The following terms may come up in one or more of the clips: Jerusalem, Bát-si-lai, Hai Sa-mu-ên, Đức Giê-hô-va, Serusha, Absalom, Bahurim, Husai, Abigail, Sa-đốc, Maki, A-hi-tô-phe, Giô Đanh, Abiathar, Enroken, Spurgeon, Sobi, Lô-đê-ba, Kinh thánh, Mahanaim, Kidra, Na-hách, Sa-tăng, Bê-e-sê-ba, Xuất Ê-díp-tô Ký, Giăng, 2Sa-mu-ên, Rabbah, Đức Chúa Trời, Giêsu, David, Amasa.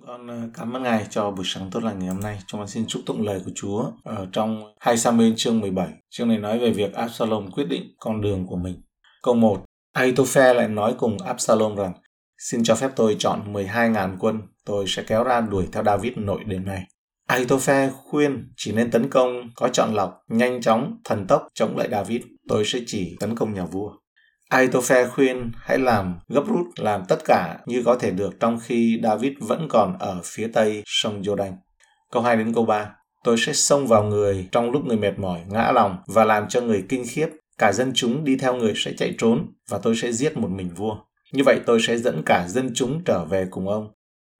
Chúng con cảm ơn Ngài cho buổi sáng tốt lành ngày hôm nay. Chúng con xin chúc tụng lời của Chúa ở trong Hai Sa-mu-ên chương 17. Chương này nói về việc Absalom quyết định con đường của mình. Câu 1. A-hi-tô-phe lại nói cùng Absalom rằng: "Xin cho phép tôi chọn 12.000 quân, tôi sẽ kéo ra đuổi theo David nội đêm nay." A-hi-tô-phe khuyên chỉ nên tấn công có chọn lọc, nhanh chóng, thần tốc chống lại David. Tôi sẽ chỉ tấn công nhà vua. A-hi-tô-phe khuyên hãy làm gấp rút, làm tất cả như có thể được trong khi David vẫn còn ở phía tây sông Giô Đanh. Câu 2 đến câu 3. Tôi sẽ xông vào người trong lúc người mệt mỏi, ngã lòng và làm cho người kinh khiếp. Cả dân chúng đi theo người sẽ chạy trốn và tôi sẽ giết một mình vua. Như vậy tôi sẽ dẫn cả dân chúng trở về cùng ông.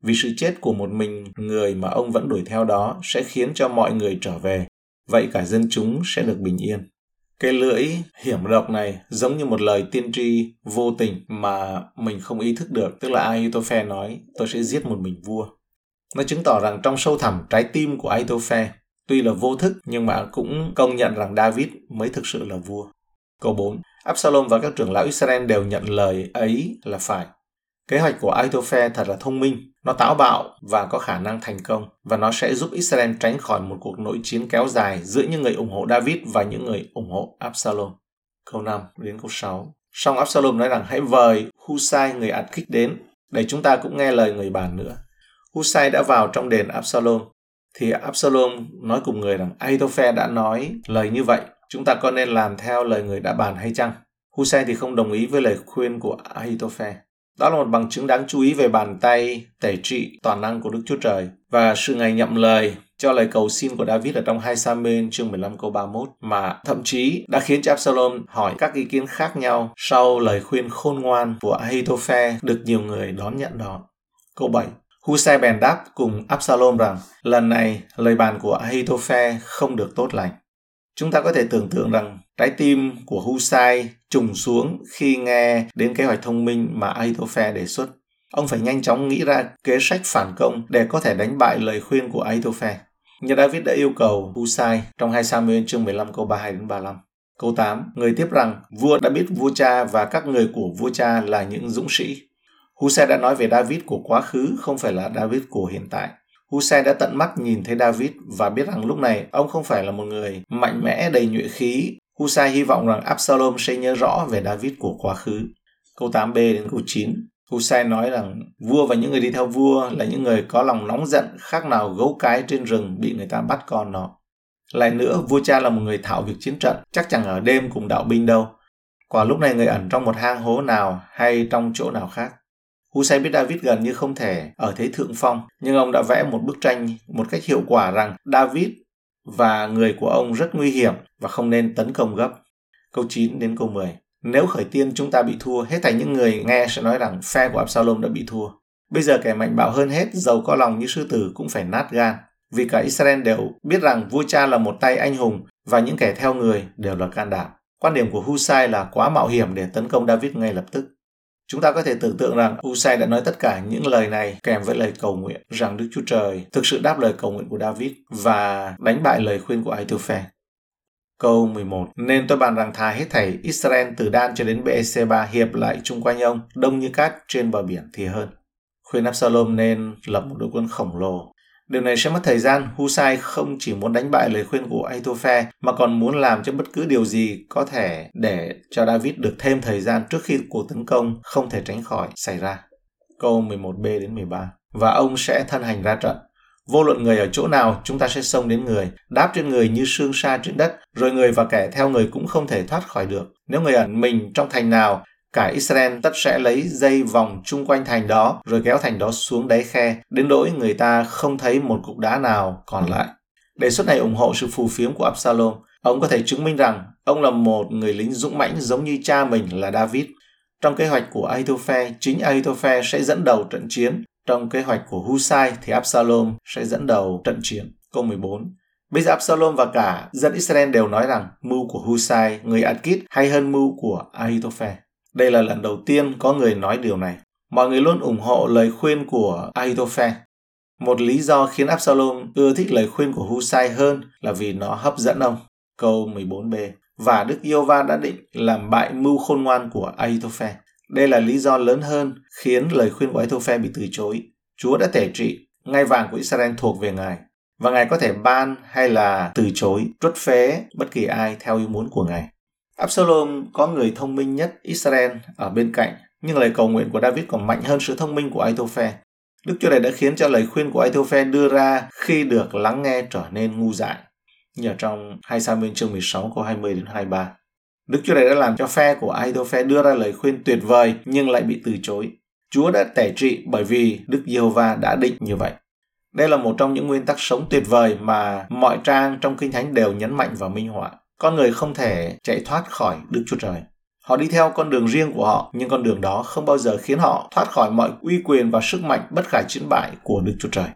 Vì sự chết của một mình người mà ông vẫn đuổi theo đó sẽ khiến cho mọi người trở về. Vậy cả dân chúng sẽ được bình yên. Cái lưỡi hiểm độc này giống như một lời tiên tri vô tình mà mình không ý thức được. Tức là A-hi-tô-phe nói tôi sẽ giết một mình vua. Nó chứng tỏ rằng trong sâu thẳm trái tim của A-hi-tô-phe, tuy là vô thức nhưng mà cũng công nhận rằng David mới thực sự là vua. Câu 4. Absalom và các trưởng lão Israel đều nhận lời ấy là phải. Kế hoạch của A-hi-tô-phe thật là thông minh. Nó táo bạo và có khả năng thành công, và nó sẽ giúp Israel tránh khỏi một cuộc nội chiến kéo dài giữa những người ủng hộ David và những người ủng hộ Absalom. Câu 5 đến câu 6. Song Absalom nói rằng hãy vời Husai người Ạt Kích đến, để chúng ta cũng nghe lời người bàn nữa. Husai đã vào trong đền Absalom, thì Absalom nói cùng người rằng A-hi-tô-phe đã nói lời như vậy, chúng ta có nên làm theo lời người đã bàn hay chăng? Husai thì không đồng ý với lời khuyên của A-hi-tô-phe. Đó là một bằng chứng đáng chú ý về bàn tay tể trị toàn năng của Đức Chúa Trời và sự Ngài nhậm lời cho lời cầu xin của David ở trong 2 Sa-mu-ên chương 15 câu 31 mà thậm chí đã khiến cho Absalom hỏi các ý kiến khác nhau sau lời khuyên khôn ngoan của A-hi-tô-phe được nhiều người đón nhận đó. Câu 7. Husai bèn đáp cùng Absalom rằng lần này lời bàn của A-hi-tô-phe không được tốt lành. Chúng ta có thể tưởng tượng rằng trái tim của Husai trùng xuống khi nghe đến kế hoạch thông minh mà A-hi-tô-phe đề xuất. Ông phải nhanh chóng nghĩ ra kế sách phản công để có thể đánh bại lời khuyên của A-hi-tô-phe. Như David đã yêu cầu Husai trong 2 Sa-mu-ên chương 15 câu 32 đến 35. Câu 8, người tiếp rằng vua đã biết vua cha và các người của vua cha là những dũng sĩ. Husai đã nói về David của quá khứ, không phải là David của hiện tại. Husai đã tận mắt nhìn thấy David và biết rằng lúc này ông không phải là một người mạnh mẽ đầy nhuệ khí. Husai hy vọng rằng Absalom sẽ nhớ rõ về David của quá khứ. Câu 8b đến câu 9. Husai nói rằng vua và những người đi theo vua là những người có lòng nóng giận khác nào gấu cái trên rừng bị người ta bắt con nó. Lại nữa, vua cha là một người thạo việc chiến trận, chắc chẳng ở đêm cùng đạo binh đâu. Quả lúc này người ẩn trong một hang hố nào hay trong chỗ nào khác. Husai biết David gần như không thể ở thế thượng phong, nhưng ông đã vẽ một bức tranh một cách hiệu quả rằng David và người của ông rất nguy hiểm và không nên tấn công gấp. Câu 9 đến câu 10. Nếu khởi tiên chúng ta bị thua, hết thảy những người nghe sẽ nói rằng phe của Absalom đã bị thua. Bây giờ kẻ mạnh bạo hơn hết, giàu có lòng như sư tử cũng phải nát gan. Vì cả Israel đều biết rằng vua cha là một tay anh hùng và những kẻ theo người đều là can đảm. Quan điểm của Husai là quá mạo hiểm để tấn công David ngay lập tức. Chúng ta có thể tưởng tượng rằng Husai đã nói tất cả những lời này kèm với lời cầu nguyện rằng Đức Chúa Trời thực sự đáp lời cầu nguyện của David và đánh bại lời khuyên của A-hi-tô-phe. Câu 11. Nên tôi bàn rằng thà hết thảy Israel từ Dan cho đến Bê-e-sê-ba hiệp lại chung quanh ông, đông như cát trên bờ biển thì hơn. Khuyên Absalom nên lập một đội quân khổng lồ. Điều này sẽ mất thời gian. Husai không chỉ muốn đánh bại lời khuyên của A-hi-tô-phe mà còn muốn làm cho bất cứ điều gì có thể để cho David được thêm thời gian trước khi cuộc tấn công không thể tránh khỏi xảy ra. Câu 11b đến 13. Và ông sẽ thân hành ra trận. Vô luận người ở chỗ nào, chúng ta sẽ xông đến người, đáp trên người như sương sa trên đất, rồi người và kẻ theo người cũng không thể thoát khỏi được. Nếu người ẩn mình trong thành nào, cả Israel tất sẽ lấy dây vòng chung quanh thành đó, rồi kéo thành đó xuống đáy khe, đến nỗi người ta không thấy một cục đá nào còn lại. Đề xuất này ủng hộ sự phù phiếm của Absalom. Ông có thể chứng minh rằng ông là một người lính dũng mãnh giống như cha mình là David. Trong kế hoạch của A-hi-tô-phe, chính A-hi-tô-phe sẽ dẫn đầu trận chiến. Trong kế hoạch của Husai thì Absalom sẽ dẫn đầu trận chiến. Câu 14. Bây giờ Absalom và cả dân Israel đều nói rằng mưu của Husai, người Ạt-kít hay hơn mưu của A-hi-tô-phe. Đây là lần đầu tiên có người nói điều này. Mọi người luôn ủng hộ lời khuyên của A-hi-tô-phe. Một lý do khiến Absalom ưa thích lời khuyên của Husai hơn là vì nó hấp dẫn ông. Câu 14b. Và Đức Giê-hô-va đã định làm bại mưu khôn ngoan của A-hi-tô-phe. Đây là lý do lớn hơn khiến lời khuyên của A-hi-tô-phe bị từ chối. Chúa đã tể trị, ngai vàng của Israel thuộc về Ngài, và Ngài có thể ban hay là từ chối, truất phế bất kỳ ai theo ý muốn của Ngài. Absalom có người thông minh nhất Israel ở bên cạnh, nhưng lời cầu nguyện của David còn mạnh hơn sự thông minh của A-hi-tô-phe. Đức Chúa Trời đã khiến cho lời khuyên của A-hi-tô-phe đưa ra khi được lắng nghe trở nên ngu dại. Như ở trong Hai Sa-mu-ên chương 16 câu 20 đến 23. Đức Chúa Trời đã làm cho phe của A-hi-tô-phe đưa ra lời khuyên tuyệt vời nhưng lại bị từ chối. Chúa đã tể trị bởi vì Đức Giê-hô-va đã định như vậy. Đây là một trong những nguyên tắc sống tuyệt vời mà mọi trang trong Kinh Thánh đều nhấn mạnh và minh họa. Con người không thể chạy thoát khỏi Đức Chúa Trời. Họ đi theo con đường riêng của họ, nhưng con đường đó không bao giờ khiến họ thoát khỏi mọi uy quyền và sức mạnh bất khả chiến bại của Đức Chúa Trời.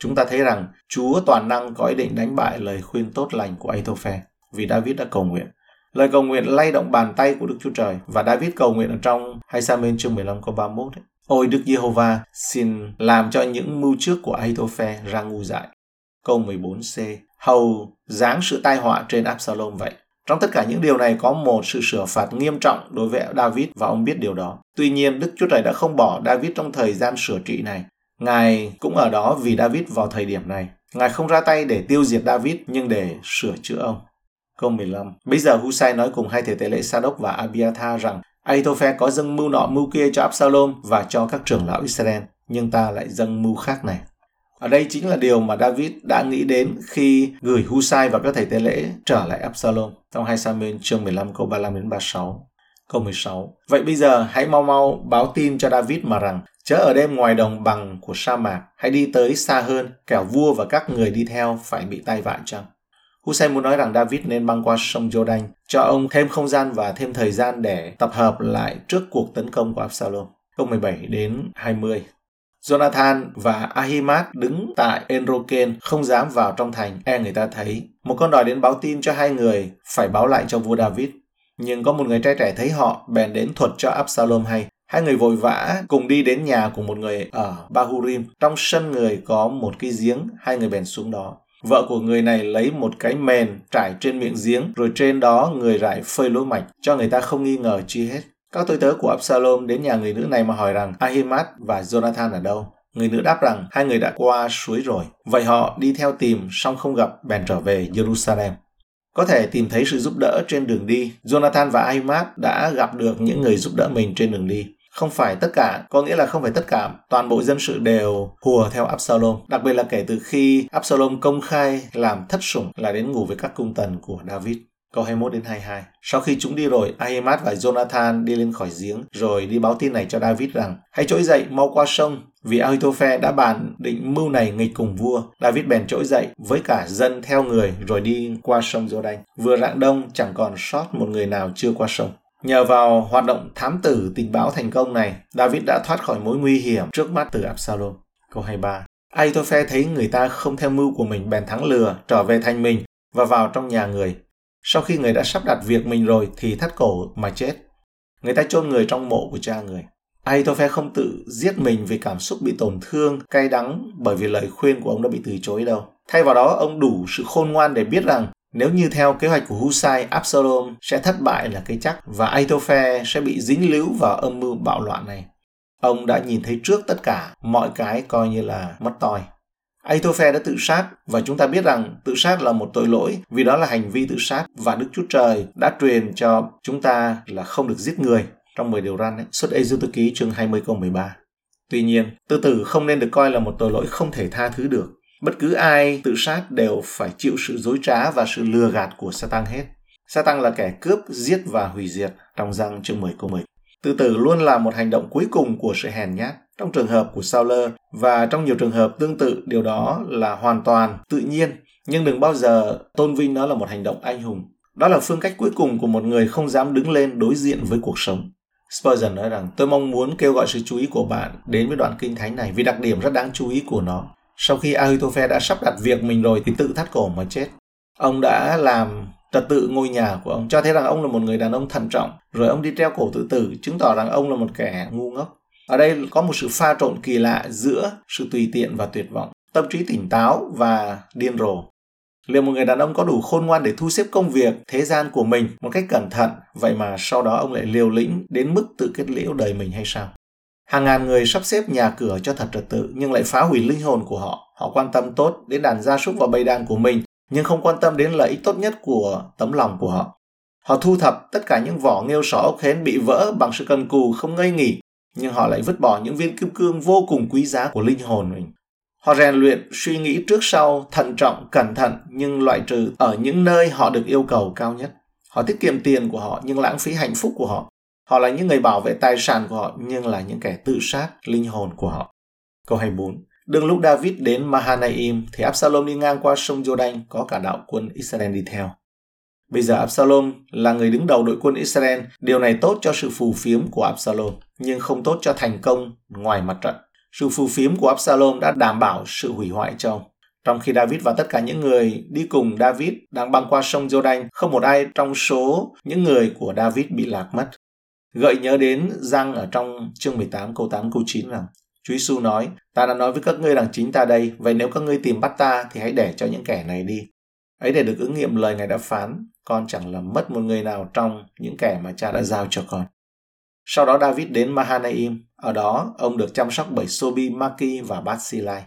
Chúng ta thấy rằng Chúa toàn năng có ý định đánh bại lời khuyên tốt lành của A-hi-tô-phe vì David đã cầu nguyện. Lời cầu nguyện lay động bàn tay của Đức Chúa Trời, và David cầu nguyện ở trong 2 Sa-mu-ên chương 15 câu 31. Ôi Đức Giê-hô-va, xin làm cho những mưu trước của A-hi-tô-phe ra ngu dại. Câu 14c, hầu giáng sự tai họa trên Absalom vậy. Trong tất cả những điều này có một sự sửa phạt nghiêm trọng đối với David, và ông biết điều đó. Tuy nhiên, Đức Chúa Trời đã không bỏ David trong thời gian sửa trị này. Ngài cũng ở đó vì David vào thời điểm này. Ngài không ra tay để tiêu diệt David, nhưng để sửa chữa ông. Câu 15. Bây giờ Husai nói cùng hai thể tế lễ Sa-đốc và Abiathar rằng A-hi-tô-phe có dâng mưu nọ mưu kia cho Absalom và cho các trưởng lão Israel, nhưng ta lại dâng mưu khác này. Ở đây chính là điều mà David đã nghĩ đến khi gửi Husai và các thầy tế lễ trở lại Absalom trong 2 Sa-mu-ên chương 15 câu 35 đến 36. Câu 16. Vậy bây giờ hãy mau mau báo tin cho David mà rằng chớ ở đêm ngoài đồng bằng của sa mạc, hãy đi tới xa hơn, kẻo vua và các người đi theo phải bị tai vạ chăng. Husai muốn nói rằng David nên băng qua sông Giô Đanh, cho ông thêm không gian và thêm thời gian để tập hợp lại trước cuộc tấn công của Absalom. Câu 17 đến 20. Jonathan và A-hi-mát đứng tại Enroken không dám vào trong thành, e người ta thấy. Một con đòi đến báo tin cho hai người, phải báo lại cho vua David. Nhưng có một người trai trẻ thấy họ, bèn đến thuật cho Absalom hay. Hai người vội vã cùng đi đến nhà của một người ở Bahurim. Trong sân người có một cái giếng, hai người bèn xuống đó. Vợ của người này lấy một cái mền trải trên miệng giếng, rồi trên đó người rải phơi lúa mạch, cho người ta không nghi ngờ chi hết. Các tôi tớ của Absalom đến nhà người nữ này mà hỏi rằng A-hi-mát và Jonathan ở đâu. Người nữ đáp rằng hai người đã qua suối rồi. Vậy họ đi theo tìm, song không gặp, bèn trở về Jerusalem. Có thể tìm thấy sự giúp đỡ trên đường đi. Jonathan và A-hi-mát đã gặp được những người giúp đỡ mình trên đường đi. Không phải tất cả, có nghĩa là không phải tất cả, toàn bộ dân sự đều hùa theo Absalom, đặc biệt là kể từ khi Absalom công khai làm thất sủng là đến ngủ với các cung tần của David. Câu 21 đến 22. Sau khi chúng đi rồi, A-hi-mát và Jonathan đi lên khỏi giếng, rồi đi báo tin này cho David rằng: Hãy trỗi dậy, mau qua sông, vì A-hi-tô-phe đã bàn định mưu này nghịch cùng vua. David bèn trỗi dậy với cả dân theo người, rồi đi qua sông Giô-đanh. Vừa rạng đông, chẳng còn sót một người nào chưa qua sông. Nhờ vào hoạt động thám tử tình báo thành công này, David đã thoát khỏi mối nguy hiểm trước mắt từ Absalom. Câu 23. A-hi-tô-phe thấy người ta không theo mưu của mình, bèn thắng lừa, trở về thành mình và vào trong nhà người. Sau khi người đã sắp đặt việc mình rồi thì thắt cổ mà chết. Người ta chôn người trong mộ của cha người. A-hi-tô-phe không tự giết mình vì cảm xúc bị tổn thương, cay đắng bởi vì lời khuyên của ông đã bị từ chối đâu. Thay vào đó, ông đủ sự khôn ngoan để biết rằng nếu như theo kế hoạch của Husai, Absalom sẽ thất bại là cái chắc và A-hi-tô-phe sẽ bị dính líu vào âm mưu bạo loạn này. Ông đã nhìn thấy trước tất cả, mọi cái coi như là mất toi. A-hi-tô-phe đã tự sát, và chúng ta biết rằng tự sát là một tội lỗi vì đó là hành vi tự sát, và Đức Chúa Trời đã truyền cho chúng ta là không được giết người trong 10 điều răn ấy, xuất Ê-díu-tơ ký chương 20 câu 13. Tuy nhiên, tự tử không nên được coi là một tội lỗi không thể tha thứ được. Bất cứ ai tự sát đều phải chịu sự dối trá và sự lừa gạt của Sa-tăng hết. Sa-tăng là kẻ cướp, giết và hủy diệt trong Giăng chương 10 câu 10. Tự tử luôn là một hành động cuối cùng của sự hèn nhát. Trong trường hợp của Sauler và trong nhiều trường hợp tương tự, điều đó là hoàn toàn tự nhiên, nhưng đừng bao giờ tôn vinh nó là một hành động anh hùng. Đó là phương cách cuối cùng của một người không dám đứng lên đối diện với cuộc sống. Spurgeon nói rằng, tôi mong muốn kêu gọi sự chú ý của bạn đến với đoạn kinh thánh này vì đặc điểm rất đáng chú ý của nó. Sau khi A-hi-tô-phe đã sắp đặt việc mình rồi thì tự thắt cổ mà chết. Ông đã làm trật tự ngôi nhà của ông, cho thấy rằng ông là một người đàn ông thận trọng, rồi ông đi treo cổ tự tử, chứng tỏ rằng ông là một kẻ ngu ngốc. Ở đây có một sự pha trộn kỳ lạ giữa sự tùy tiện và tuyệt vọng, tâm trí tỉnh táo và điên rồ. Liệu một người đàn ông có đủ khôn ngoan để thu xếp công việc, thế gian của mình một cách cẩn thận, vậy mà sau đó ông lại liều lĩnh đến mức tự kết liễu đời mình hay sao? Hàng ngàn người sắp xếp nhà cửa cho thật trật tự nhưng lại phá hủy linh hồn của họ. Họ quan tâm tốt đến đàn gia súc và bầy đàn của mình nhưng không quan tâm đến lợi ích tốt nhất của tấm lòng của họ. Họ thu thập tất cả những vỏ nghêu sọ ốc hến bị vỡ bằng sự cần cù không ngơi nghỉ, nhưng họ lại vứt bỏ những viên kim cương vô cùng quý giá của linh hồn mình. Họ rèn luyện, suy nghĩ trước sau, thận trọng, cẩn thận nhưng loại trừ ở những nơi họ được yêu cầu cao nhất. Họ tiết kiệm tiền của họ nhưng lãng phí hạnh phúc của họ. Họ là những người bảo vệ tài sản của họ nhưng là những kẻ tự sát linh hồn của họ. Câu 24. Đương lúc David đến Mahanaim thì Absalom đi ngang qua sông Giô Đanh, có cả đạo quân Israel đi theo. Bây giờ Absalom là người đứng đầu đội quân Israel, điều này tốt cho sự phù phiếm của Absalom, nhưng không tốt cho thành công ngoài mặt trận. Sự phù phiếm của Absalom đã đảm bảo sự hủy hoại cho ông. Trong khi David và tất cả những người đi cùng David đang băng qua sông Giô Đanh, không một ai trong số những người của David bị lạc mất. Gợi nhớ đến Giăng ở trong chương 18 câu 8 câu 9 rằng: Chúa Giêsu nói, ta đã nói với các ngươi rằng chính ta đây, vậy nếu các ngươi tìm bắt ta thì hãy để cho những kẻ này đi. Ấy để được ứng nghiệm lời Ngài đã phán, con chẳng làm mất một người nào trong những kẻ mà cha đã giao cho con. Sau đó David đến Mahanaim, ở đó ông được chăm sóc bởi Sobi, Maki và Bát-si-lai.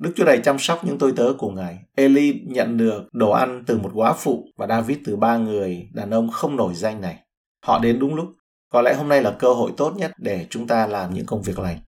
Đức Chúa Trời chăm sóc những tôi tớ của Ngài. Eli nhận được đồ ăn từ một góa phụ và David từ 3 người đàn ông không nổi danh này. Họ đến đúng lúc. Có lẽ hôm nay là cơ hội tốt nhất để chúng ta làm những công việc này.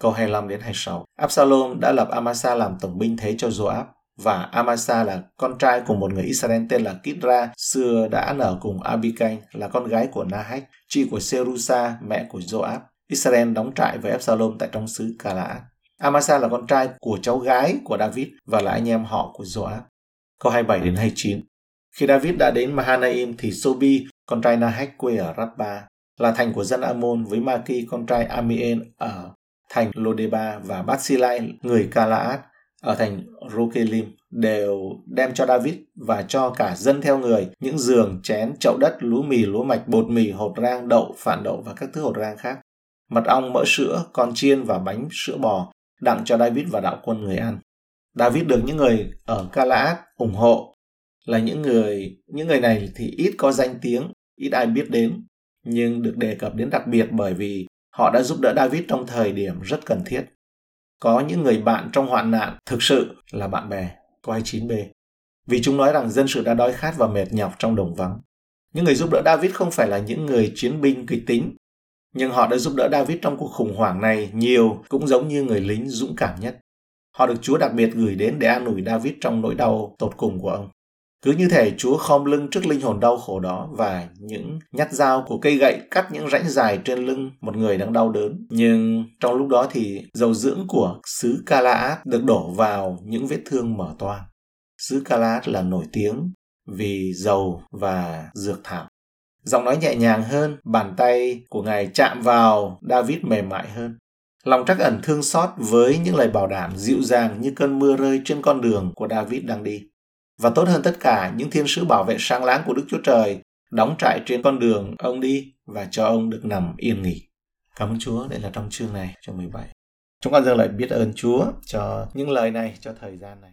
Câu 25 đến 26. Absalom đã lập Amasa làm tổng binh thế cho Joab, và Amasa là con trai của một người Israel tên là Kidra, xưa đã ăn ở cùng Abigail, là con gái của Na-hách, chị của Serusha, mẹ của Joab. Israel đóng trại với Absalom tại trong xứ Gala. Amasa là con trai của cháu gái của David và là anh em họ của Joab. Câu 27 đến 29. Khi David đã đến Mahanaim thì Sobi, con trai Na-hách quê ở Rabbah, là thành của dân Amon, với Maki con trai Amien ở thành Lô-đê-ba và Bát-si-lai người Gala ở thành Rô-kê-lim, đều đem cho David và cho cả dân theo người những giường, chén, chậu đất, lúa mì, lúa mạch, bột mì, hột rang, đậu, phản đậu và các thứ hột rang khác, mật ong, mỡ sữa, con chiên và bánh sữa bò, đặng cho David và đạo quân người ăn. David được những người ở Gala ủng hộ, là những người này thì ít có danh tiếng, ít ai biết đến, nhưng được đề cập đến đặc biệt bởi vì họ đã giúp đỡ David trong thời điểm rất cần thiết. Có những người bạn trong hoạn nạn thực sự là bạn bè. Câu 29b. Vì chúng nói rằng dân sự đã đói khát và mệt nhọc trong đồng vắng. Những người giúp đỡ David không phải là những người chiến binh kịch tính, nhưng họ đã giúp đỡ David trong cuộc khủng hoảng này nhiều, cũng giống như người lính dũng cảm nhất. Họ được Chúa đặc biệt gửi đến để an ủi David trong nỗi đau tột cùng của ông. Cứ như thể Chúa khom lưng trước linh hồn đau khổ đó, và những nhát dao của cây gậy cắt những rãnh dài trên lưng một người đang đau đớn. Nhưng trong lúc đó thì dầu dưỡng của xứ Gala được đổ vào những vết thương mở toang. Xứ Gala là nổi tiếng vì dầu và dược thảo. Giọng nói nhẹ nhàng hơn, bàn tay của Ngài chạm vào David mềm mại hơn. Lòng trắc ẩn thương xót với những lời bảo đảm dịu dàng như cơn mưa rơi trên con đường của David đang đi. Và tốt hơn tất cả, những thiên sứ bảo vệ sáng láng của Đức Chúa Trời đóng trại trên con đường ông đi và cho ông được nằm yên nghỉ. Cảm ơn Chúa, đây là trong chương này, chương 17. Chúng con dâng lời biết ơn Chúa cho những lời này, cho thời gian này.